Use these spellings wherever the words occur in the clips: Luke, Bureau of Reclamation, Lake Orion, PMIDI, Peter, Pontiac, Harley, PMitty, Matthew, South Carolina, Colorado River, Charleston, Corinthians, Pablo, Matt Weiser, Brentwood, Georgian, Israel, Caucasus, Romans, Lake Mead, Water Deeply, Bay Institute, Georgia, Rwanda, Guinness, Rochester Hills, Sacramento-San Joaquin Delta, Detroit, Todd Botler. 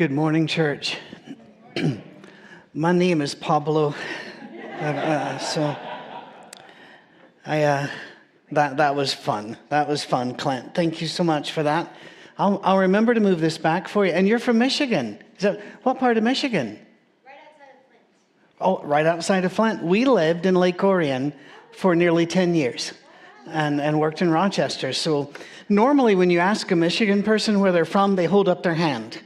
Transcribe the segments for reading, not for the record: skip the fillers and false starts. Good morning, church. My name is Pablo. That was fun. That was fun, Clint. Thank you so much for that. I'll remember to move this back for you. And you're from Michigan. Is that, what part of Michigan? Right outside of Flint. Oh, right outside of Flint. We lived in Lake Orion for nearly 10 years. And worked in Rochester. So normally when you ask a Michigan person where they're from, they hold up their hand,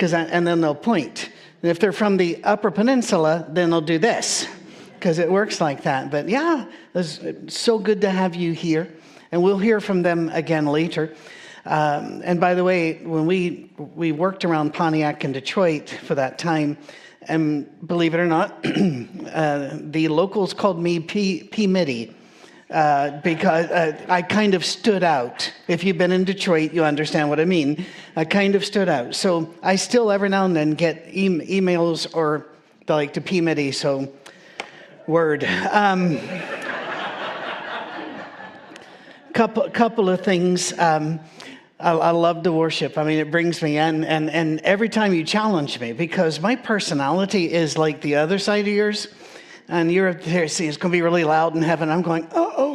and then they'll point. And if they're from the Upper Peninsula, then they'll do this, because it works like that. But yeah, it's so good to have you here, and we'll hear from them again later. And by the way, when we worked around Pontiac and Detroit for that time, and believe it or not, the locals called me PMIDI. Because I kind of stood out. If you've been in Detroit, you understand what I mean. I kind of stood out. So I still every now and then get emails or they like to PMitty, so word. Couple of things. I love to worship. I mean, it brings me in. And every time you challenge me, because my personality is like the other side of yours. And you're up there, see, it's going to be really loud in heaven. I'm going, uh-oh.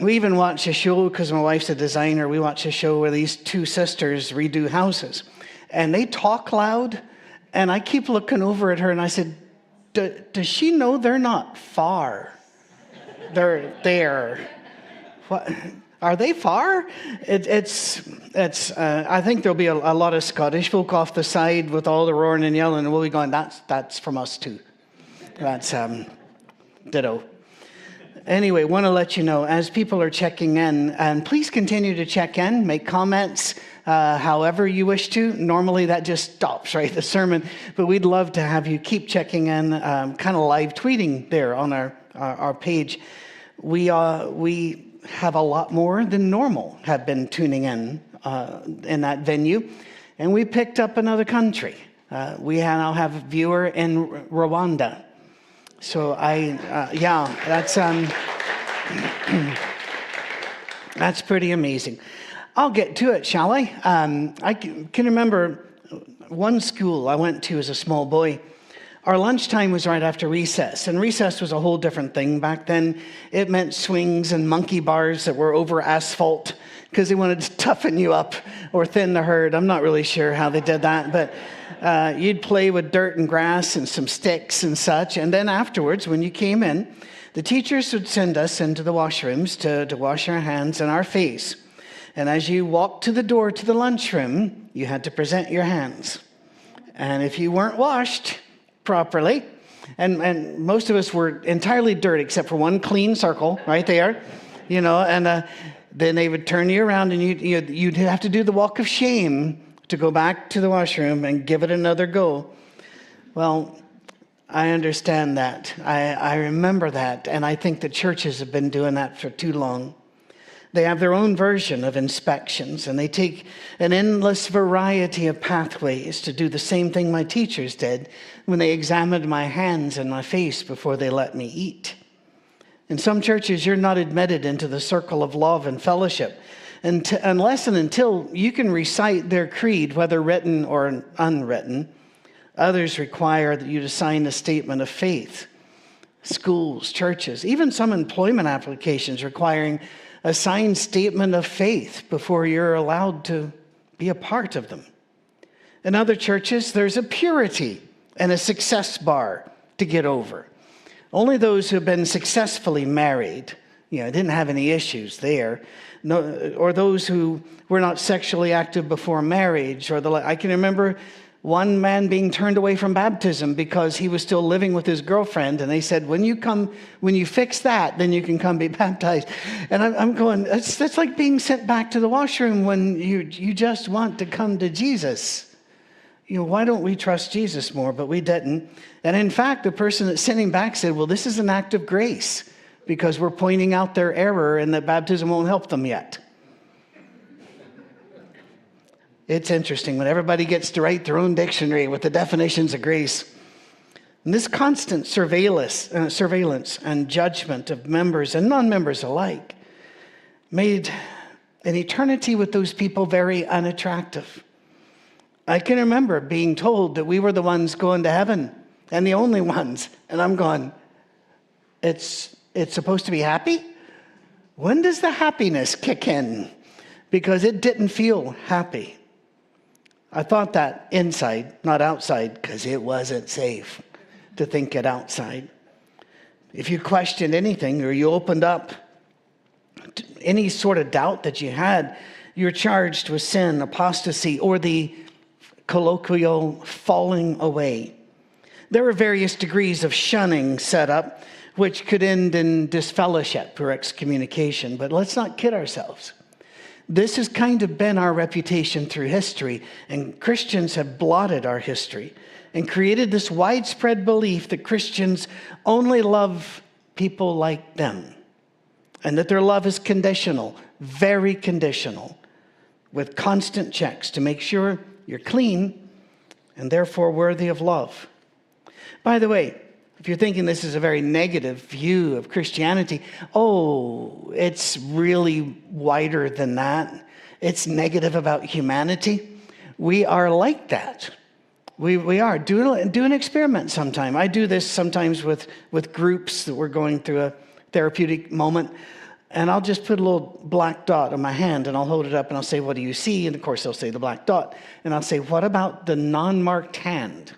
We even watch a show, because my wife's a designer, we watch a show where these two sisters redo houses. And they talk loud, and I keep looking over at her, and I said, does she know they're not far? They're there. What? Are they far? I think there'll be a lot of Scottish folk off the side with all the roaring and yelling, and we'll be going, that's from us too. That's ditto. Anyway, want to let you know, as people are checking in, and please continue to check in, make comments, however you wish to. Normally that just stops, right, the sermon, but we'd love to have you keep checking in, kind of live tweeting there on our page. We have a lot more than normal have been tuning in that venue. And we picked up another country. We now have a viewer in Rwanda. So that's pretty amazing. I'll get to it, shall I? I can remember one school I went to as a small boy. Our lunchtime was right after recess, and recess was a whole different thing back then. It meant swings and monkey bars that were over asphalt because they wanted to toughen you up or thin the herd. I'm not really sure how they did that, but you'd play with dirt and grass and some sticks and such, and then afterwards, when you came in, the teachers would send us into the washrooms to wash our hands and our face. And as you walked to the door to the lunchroom, you had to present your hands. And if you weren't washed properly, and most of us were entirely dirt except for one clean circle right there, you know, and then they would turn you around and you'd have to do the walk of shame to go back to the washroom and give it another go. Well, I understand that. I remember that, and I think the churches have been doing that for too long. They have their own version of inspections, and they take an endless variety of pathways to do the same thing my teachers did when they examined my hands and my face before they let me eat. In some churches, you're not admitted into the circle of love and fellowship unless and until you can recite their creed, whether written or unwritten. Others require that you to sign a statement of faith. Schools, churches, even some employment applications requiring a signed statement of faith before you're allowed to be a part of them. In other churches, there's a purity and a success bar to get over. Only those who've been successfully married, you know, didn't have any issues there, or those who were not sexually active before marriage, or the like. I can remember one man being turned away from baptism because he was still living with his girlfriend, and they said, when you fix that, then you can come be baptized. And I'm going, that's like being sent back to the washroom when you just want to come to Jesus. You know, why don't we trust Jesus more? But we didn't. And in fact, the person that sent him back said, well, this is an act of grace because we're pointing out their error and that baptism won't help them yet. It's interesting when everybody gets to write their own dictionary with the definitions of grace. And this constant surveillance and judgment of members and non-members alike made an eternity with those people very unattractive. I can remember being told that we were the ones going to heaven and the only ones. And I'm going, it's supposed to be happy? When does the happiness kick in? Because it didn't feel happy. I thought that inside, not outside, because it wasn't safe to think it outside. If you questioned anything or you opened up to any sort of doubt that you had, you're charged with sin, apostasy, or the colloquial falling away. There were various degrees of shunning set up, which could end in disfellowship or excommunication. But let's not kid ourselves. This has kind of been our reputation through history, and Christians have blotted our history and created this widespread belief that Christians only love people like them, and that their love is conditional, very conditional, with constant checks to make sure you're clean and therefore worthy of love. By the way, if you're thinking this is a very negative view of Christianity, oh, it's really wider than that. It's negative about humanity. We are like that. We are. Do an experiment sometime. I do this sometimes with groups that we're going through a therapeutic moment. And I'll just put a little black dot on my hand and I'll hold it up and I'll say, what do you see? And of course, they'll say the black dot. And I'll say, what about the non-marked hand?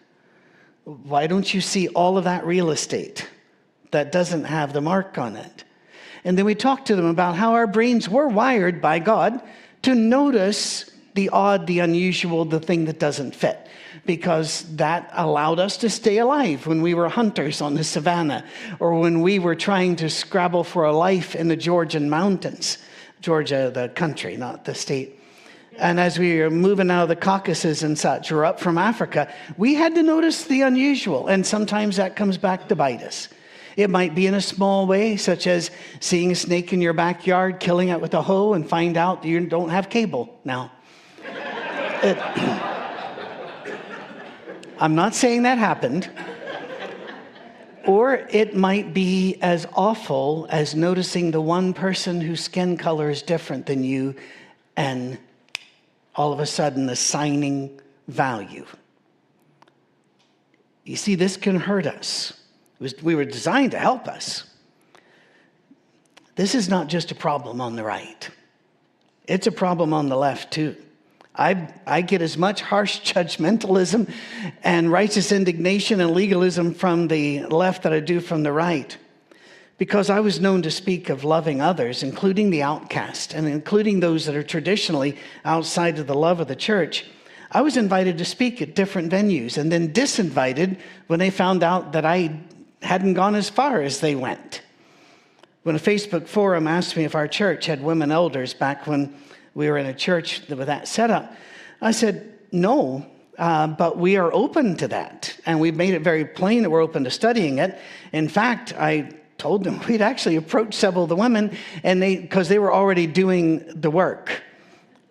Why don't you see all of that real estate that doesn't have the mark on it? And then we talk to them about how our brains were wired by God to notice the odd, the unusual, the thing that doesn't fit, because that allowed us to stay alive when we were hunters on the savannah or when we were trying to scrabble for a life in the Georgian mountains. Georgia, the country, not the state. And as we were moving out of the Caucasus and such, or up from Africa, we had to notice the unusual. And sometimes that comes back to bite us. It might be in a small way, such as seeing a snake in your backyard, killing it with a hoe, and find out you don't have cable now. I'm not saying that happened. Or it might be as awful as noticing the one person whose skin color is different than you, and all of a sudden assigning value. You see, this can hurt us. We were designed to help us. This is not just a problem on the right. It's a problem on the left too. I get as much harsh judgmentalism and righteous indignation and legalism from the left that I do from the right, because I was known to speak of loving others, including the outcast and including those that are traditionally outside of the love of the church. I was invited to speak at different venues and then disinvited when they found out that I hadn't gone as far as they went. When a Facebook forum asked me if our church had women elders back when we were in a church with that setup, I said, no. But we are open to that. And we've made it very plain that we're open to studying it. In fact, I told them we'd actually approached several of the women, and because they were already doing the work,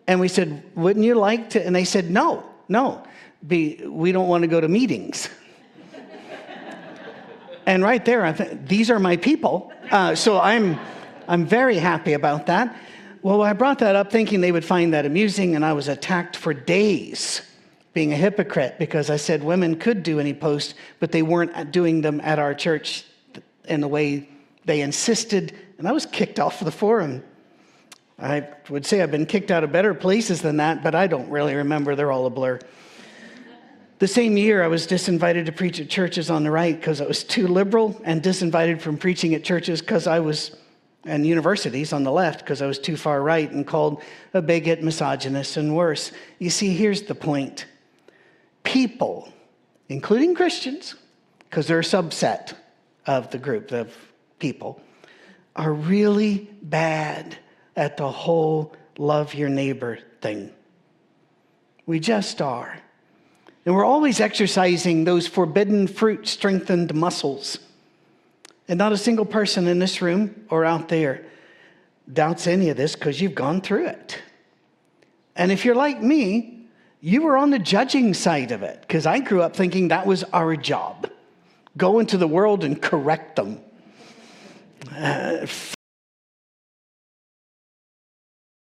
and we said, wouldn't you like to? And they said, no, we don't want to go to meetings. And right there, I think these are my people, so I'm very happy about that. Well, I brought that up thinking they would find that amusing, and I was attacked for days being a hypocrite, because I said women could do any post, but they weren't doing them at our church in the way they insisted, and I was kicked off the forum. I would say I've been kicked out of better places than that, but I don't really remember. They're all a blur. The same year, I was disinvited to preach at churches on the right because I was too liberal, and disinvited from preaching at churches and universities on the left because I was too far right, and called a bigot, misogynist, and worse. You see, here's the point. People, including Christians, because they're a subset of the group of people, are really bad at the whole love your neighbor thing. We just are. And we're always exercising those forbidden fruit strengthened muscles. And not a single person in this room or out there doubts any of this, because you've gone through it. And if you're like me, you were on the judging side of it, because I grew up thinking that was our job. Go into the world and correct them.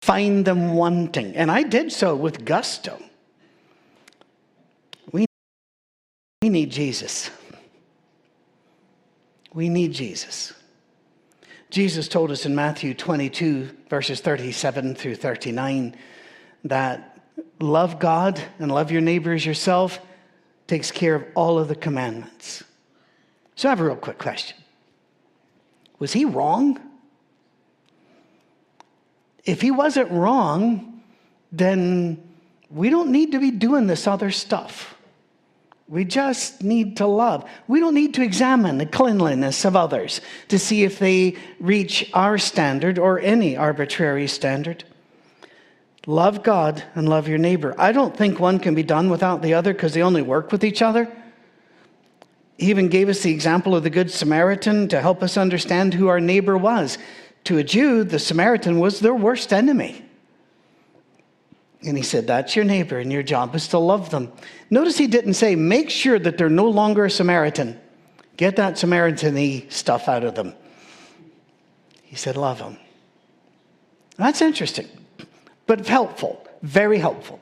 Find them wanting. And I did so with gusto. we need Jesus. We need Jesus. Jesus told us in Matthew 22, verses 37 through 39, that love God and love your neighbor as yourself takes care of all of the commandments. So I have a real quick question. Was he wrong? If he wasn't wrong, then we don't need to be doing this other stuff. We just need to love. We don't need to examine the cleanliness of others to see if they reach our standard or any arbitrary standard. Love God and love your neighbor. I don't think one can be done without the other because they only work with each other. He even gave us the example of the Good Samaritan to help us understand who our neighbor was. To a Jew, the Samaritan was their worst enemy. And he said, that's your neighbor, and your job is to love them. Notice he didn't say, make sure that they're no longer a Samaritan. Get that Samaritan-y stuff out of them. He said, love them. That's interesting, but helpful, very helpful.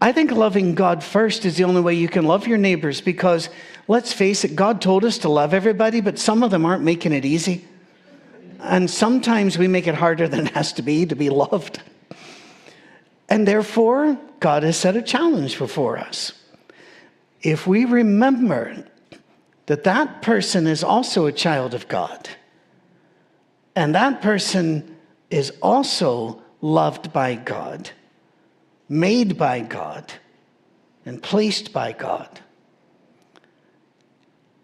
I think loving God first is the only way you can love your neighbors because, let's face it, God told us to love everybody, but some of them aren't making it easy. And sometimes we make it harder than it has to be loved. And therefore, God has set a challenge before us. If we remember that that person is also a child of God, and that person is also loved by God, made by God, and placed by God,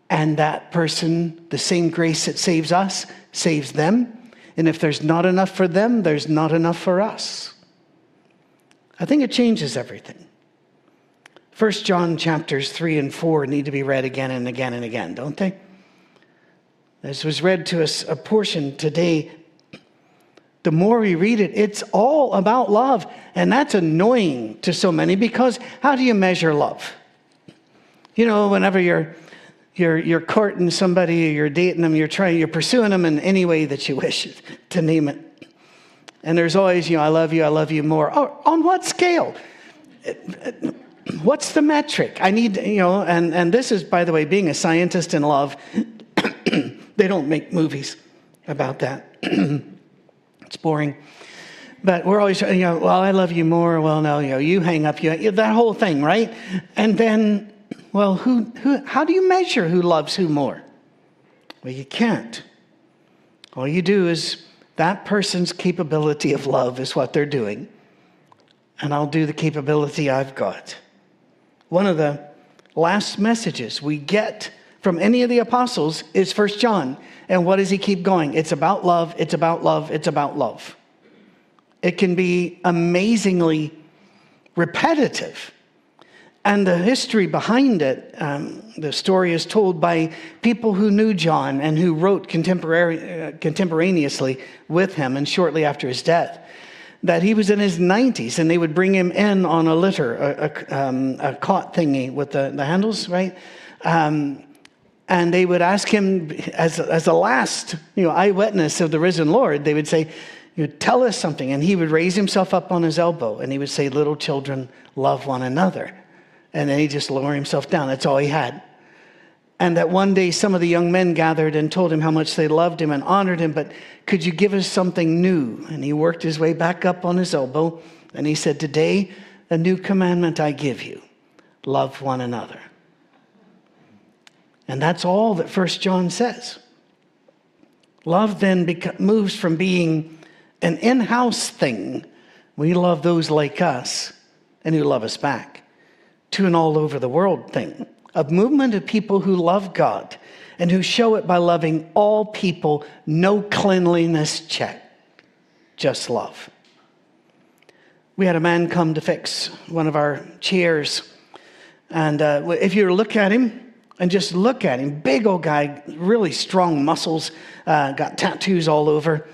and that person, the same grace that saves us, saves them, and if there's not enough for them, there's not enough for us. I think it changes everything. First John chapters 3 and 4 need to be read again and again and again, don't they? This was read to us a portion today. The more we read it, it's all about love. And that's annoying to so many because how do you measure love? You know, whenever you're courting somebody, or you're dating them, you're pursuing them in any way that you wish to name it. And there's always, you know, I love you more. Oh, on what scale? What's the metric? I need, you know, and this is, by the way, being a scientist in love, they don't make movies about that. It's boring. But we're always, you know, well, I love you more. Well, no, you know, you hang up, you that whole thing, right? And then, well, how do you measure who loves who more? Well, you can't. All you do is, that person's capability of love is what they're doing. And I'll do the capability I've got. One of the last messages we get from any of the apostles is First John. And what does he keep going? It's about love. It's about love. It's about love. It can be amazingly repetitive. And the history behind it, the story is told by people who knew John and who wrote contemporaneously with him and shortly after his death, that he was in his 90s and they would bring him in on a litter, a cot thingy with the handles, right? And they would ask him as the last, you know, eyewitness of the risen Lord, they would say, you tell us something. And he would raise himself up on his elbow and he would say, little children, love one another. And then he just lowered himself down. That's all he had. And that one day some of the young men gathered and told him how much they loved him and honored him. But could you give us something new? And he worked his way back up on his elbow. And he said, today, a new commandment I give you. Love one another. And that's all that First John says. Love then moves from being an in-house thing. We love those like us and who love us back. To an all-over-the-world thing, a movement of people who love God and who show it by loving all people, no cleanliness check, just love. We had a man come to fix one of our chairs, and if you look at him and just look at him, big old guy, really strong muscles, got tattoos all over,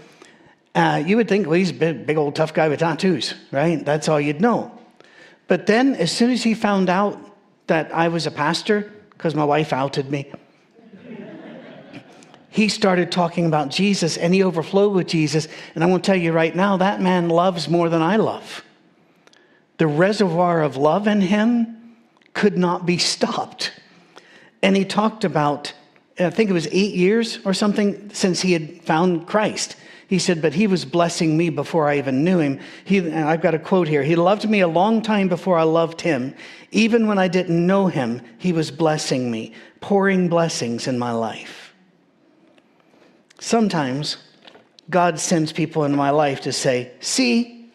you would think, well, he's a big old tough guy with tattoos, right? That's all you'd know. But then, as soon as he found out that I was a pastor, because my wife outed me, he started talking about Jesus, and he overflowed with Jesus. And I'm going to tell you right now, that man loves more than I love. The reservoir of love in him could not be stopped. And he talked about, I think it was 8 years or something since he had found Christ. He said, but he was blessing me before I even knew him. And I've got a quote here. He loved me a long time before I loved him. Even when I didn't know him, he was blessing me, pouring blessings in my life. Sometimes God sends people in my life to say, see,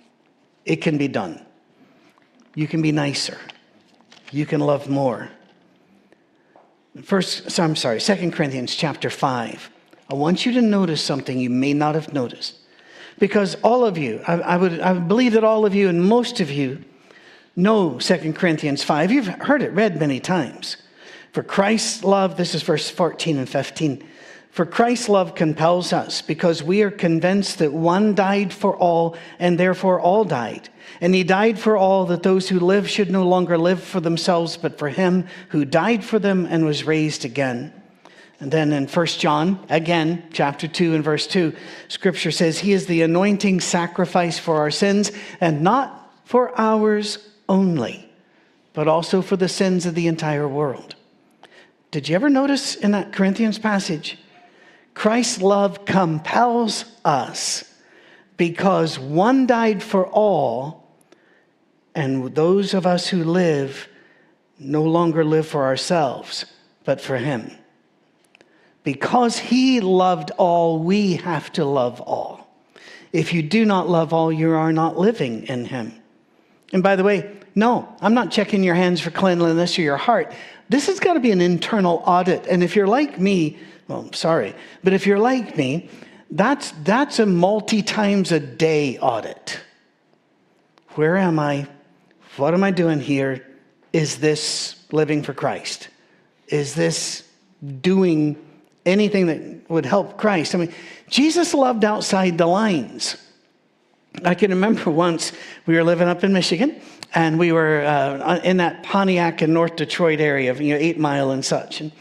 it can be done. You can be nicer. You can love more. 2 Corinthians chapter 5. I want you to notice something you may not have noticed. Because all of you, I would believe that all of you and most of you know 2 Corinthians 5. You've heard it read many times. For Christ's love, this is verse 14 and 15. For Christ's love compels us because we are convinced that one died for all and therefore all died. And he died for all that those who live should no longer live for themselves but for him who died for them and was raised again. And then in First John, again, chapter 2 and verse 2, Scripture says, he is the anointing sacrifice for our sins, and not for ours only, but also for the sins of the entire world. Did you ever notice in that Corinthians passage, Christ's love compels us because one died for all, and those of us who live no longer live for ourselves, but for him. Because he loved all, we have to love all. If you do not love all, you are not living in him. And by the way, no, I'm not checking your hands for cleanliness or your heart. This has got to be an internal audit. And if you're like me, well, I'm sorry, but if you're like me, that's a multi-times-a-day audit. Where am I? What am I doing here? Is this living for Christ? Is this doing anything that would help Christ? I mean, Jesus loved outside the lines. I can remember once we were living up in Michigan, and we were in that Pontiac and North Detroit area of 8 Mile and such. And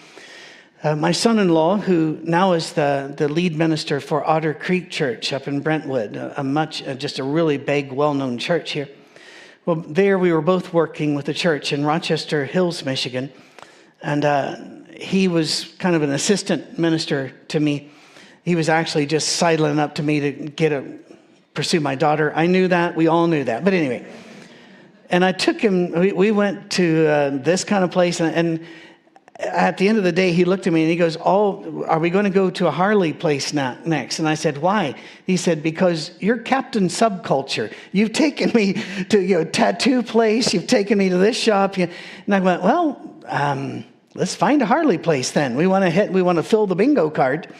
my son-in-law, who now is the lead minister for Otter Creek Church up in Brentwood, just a really big, well-known church here. Well, there we were both working with the church in Rochester Hills, Michigan, and he was kind of an assistant minister to me. He was actually just sidling up to me to pursue my daughter. I knew that. We all knew that. But anyway, and I took him. We went to this kind of place, and at the end of the day, he looked at me and he goes, "Oh, are we going to go to a Harley place next?" And I said, "Why?" He said, "Because you're Captain Subculture. You've taken me to tattoo place. You've taken me to this shop." And I went, "Well, let's find a Harley place then. We want to fill the bingo card."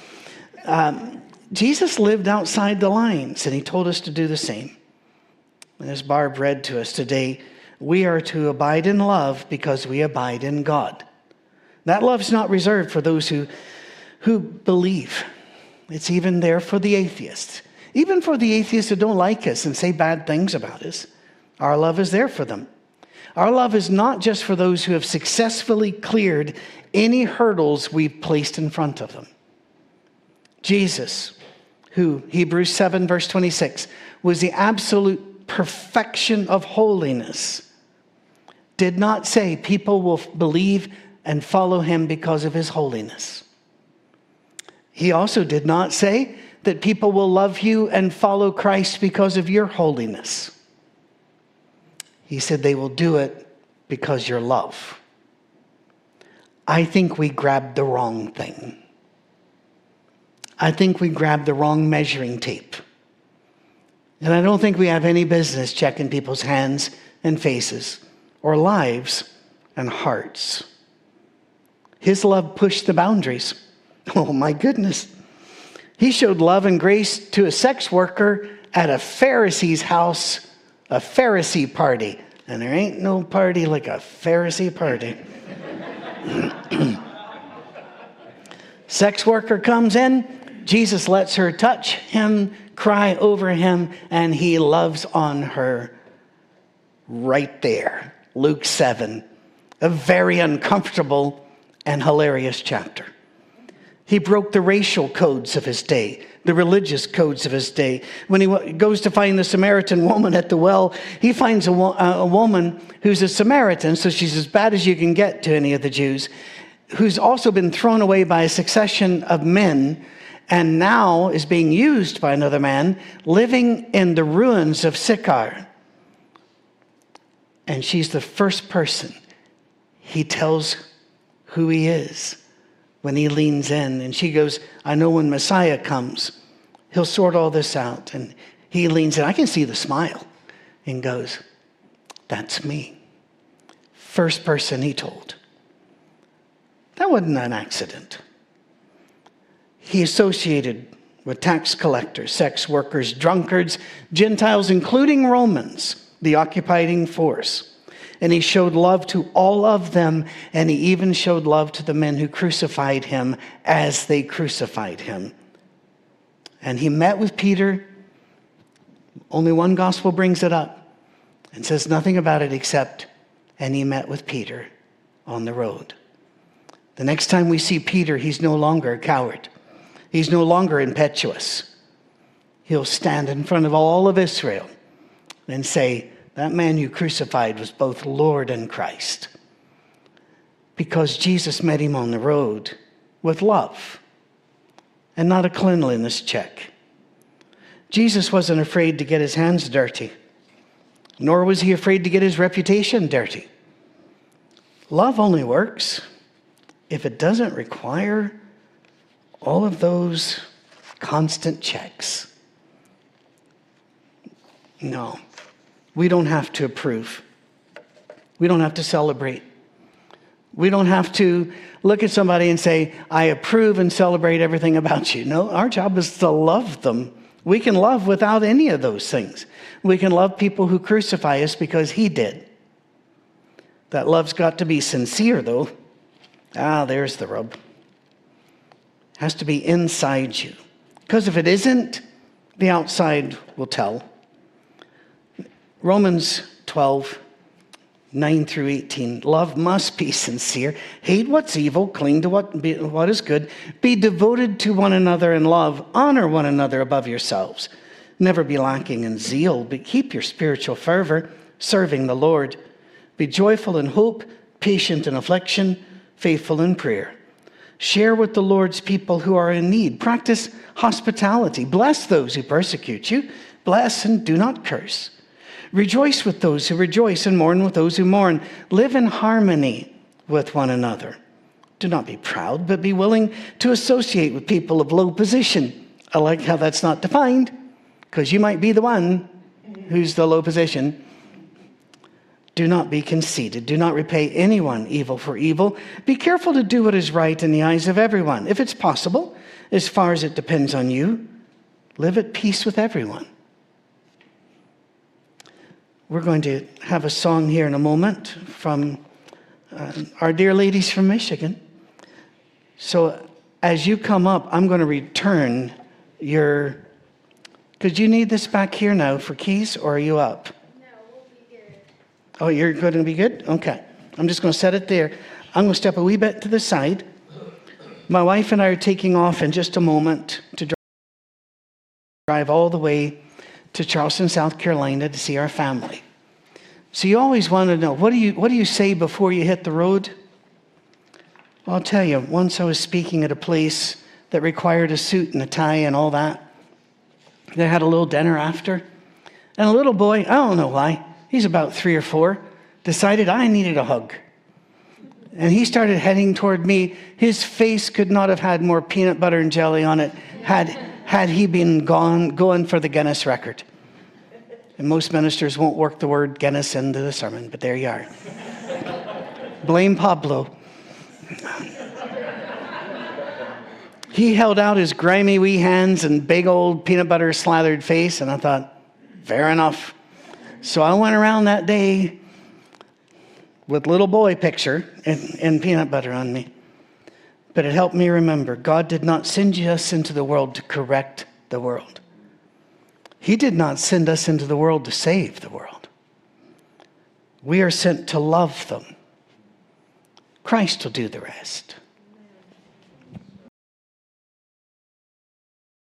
Jesus lived outside the lines, and he told us to do the same. And as Barb read to us today, we are to abide in love because we abide in God. That love's not reserved for those who believe. It's even there for the atheists. Even for the atheists who don't like us and say bad things about us, our love is there for them. Our love is not just for those who have successfully cleared any hurdles we've placed in front of them. Jesus, who, Hebrews 7, verse 26, was the absolute perfection of holiness, did not say people will believe and follow him because of his holiness. He also did not say that people will love you and follow Christ because of your holiness. He said they will do it because you're love. I think we grabbed the wrong thing. I think we grabbed the wrong measuring tape. And I don't think we have any business checking people's hands and faces or lives and hearts. His love pushed the boundaries. Oh my goodness. He showed love and grace to a sex worker at a Pharisee's house. A Pharisee party. And there ain't no party like a Pharisee party. Sex worker comes in. Jesus lets her touch him, cry over him, and he loves on her right there. Luke 7. A very uncomfortable and hilarious chapter. He broke the racial codes of his day, the religious codes of his day. When he goes to find the Samaritan woman at the well, he finds a woman who's a Samaritan, so she's as bad as you can get to any of the Jews, who's also been thrown away by a succession of men and now is being used by another man living in the ruins of Sychar. And she's the first person he tells who he is when he leans in. And she goes, I know when Messiah comes, he'll sort all this out. And he leans in. I can see the smile and goes, that's me. First person he told. That wasn't an accident. He associated with tax collectors, sex workers, drunkards, Gentiles, including Romans, the occupying force. And he showed love to all of them, and he even showed love to the men who crucified him as they crucified him. And he met with Peter. Only one gospel brings it up and says nothing about it except, and he met with Peter on the road. The next time we see Peter, he's no longer a coward. He's no longer impetuous. He'll stand in front of all of Israel and say, that man you crucified was both Lord and Christ. Because Jesus met him on the road with love and not a cleanliness check. Jesus wasn't afraid to get his hands dirty, nor was he afraid to get his reputation dirty. Love only works if it doesn't require all of those constant checks. No, we don't have to approve. We don't have to celebrate. We don't have to look at somebody and say, I approve and celebrate everything about you. No, our job is to love them. We can love without any of those things. We can love people who crucify us because he did. That love's got to be sincere, though. Ah, there's the rub. It has to be inside you. Because if it isn't, the outside will tell. Romans 12, 9 through 18. Love must be sincere. Hate what's evil. Cling to what is good. Be devoted to one another in love. Honor one another above yourselves. Never be lacking in zeal, but keep your spiritual fervor, serving the Lord. Be joyful in hope, patient in affliction, faithful in prayer. Share with the Lord's people who are in need. Practice hospitality. Bless those who persecute you. Bless and do not curse. Rejoice with those who rejoice and mourn with those who mourn. Live in harmony with one another. Do not be proud, but be willing to associate with people of low position. I like how that's not defined, because you might be the one who's the low position. Do not be conceited. Do not repay anyone evil for evil. Be careful to do what is right in the eyes of everyone. If it's possible, as far as it depends on you, live at peace with everyone. We're going to have a song here in a moment from our dear ladies from Michigan. So as you come up, I'm going to return your... Could you need this back here now for keys, or are you up? Oh, you're going to be good? Okay. I'm just going to set it there. I'm going to step a wee bit to the side. My wife and I are taking off in just a moment to drive all the way to Charleston, South Carolina to see our family. So you always want to know, what do you say before you hit the road? Well, I'll tell you, once I was speaking at a place that required a suit and a tie and all that. They had a little dinner after. And a little boy, I don't know why, he's about 3 or 4, decided I needed a hug. And he started heading toward me. His face could not have had more peanut butter and jelly on it had he been going for the Guinness record. And most ministers won't work the word Guinness into the sermon, but there you are. Blame Pablo. He held out his grimy wee hands and big old peanut butter slathered face, and I thought, fair enough. So I went around that day with little boy picture and peanut butter on me. But it helped me remember, God did not send us into the world to correct the world. He did not send us into the world to save the world. We are sent to love them. Christ will do the rest.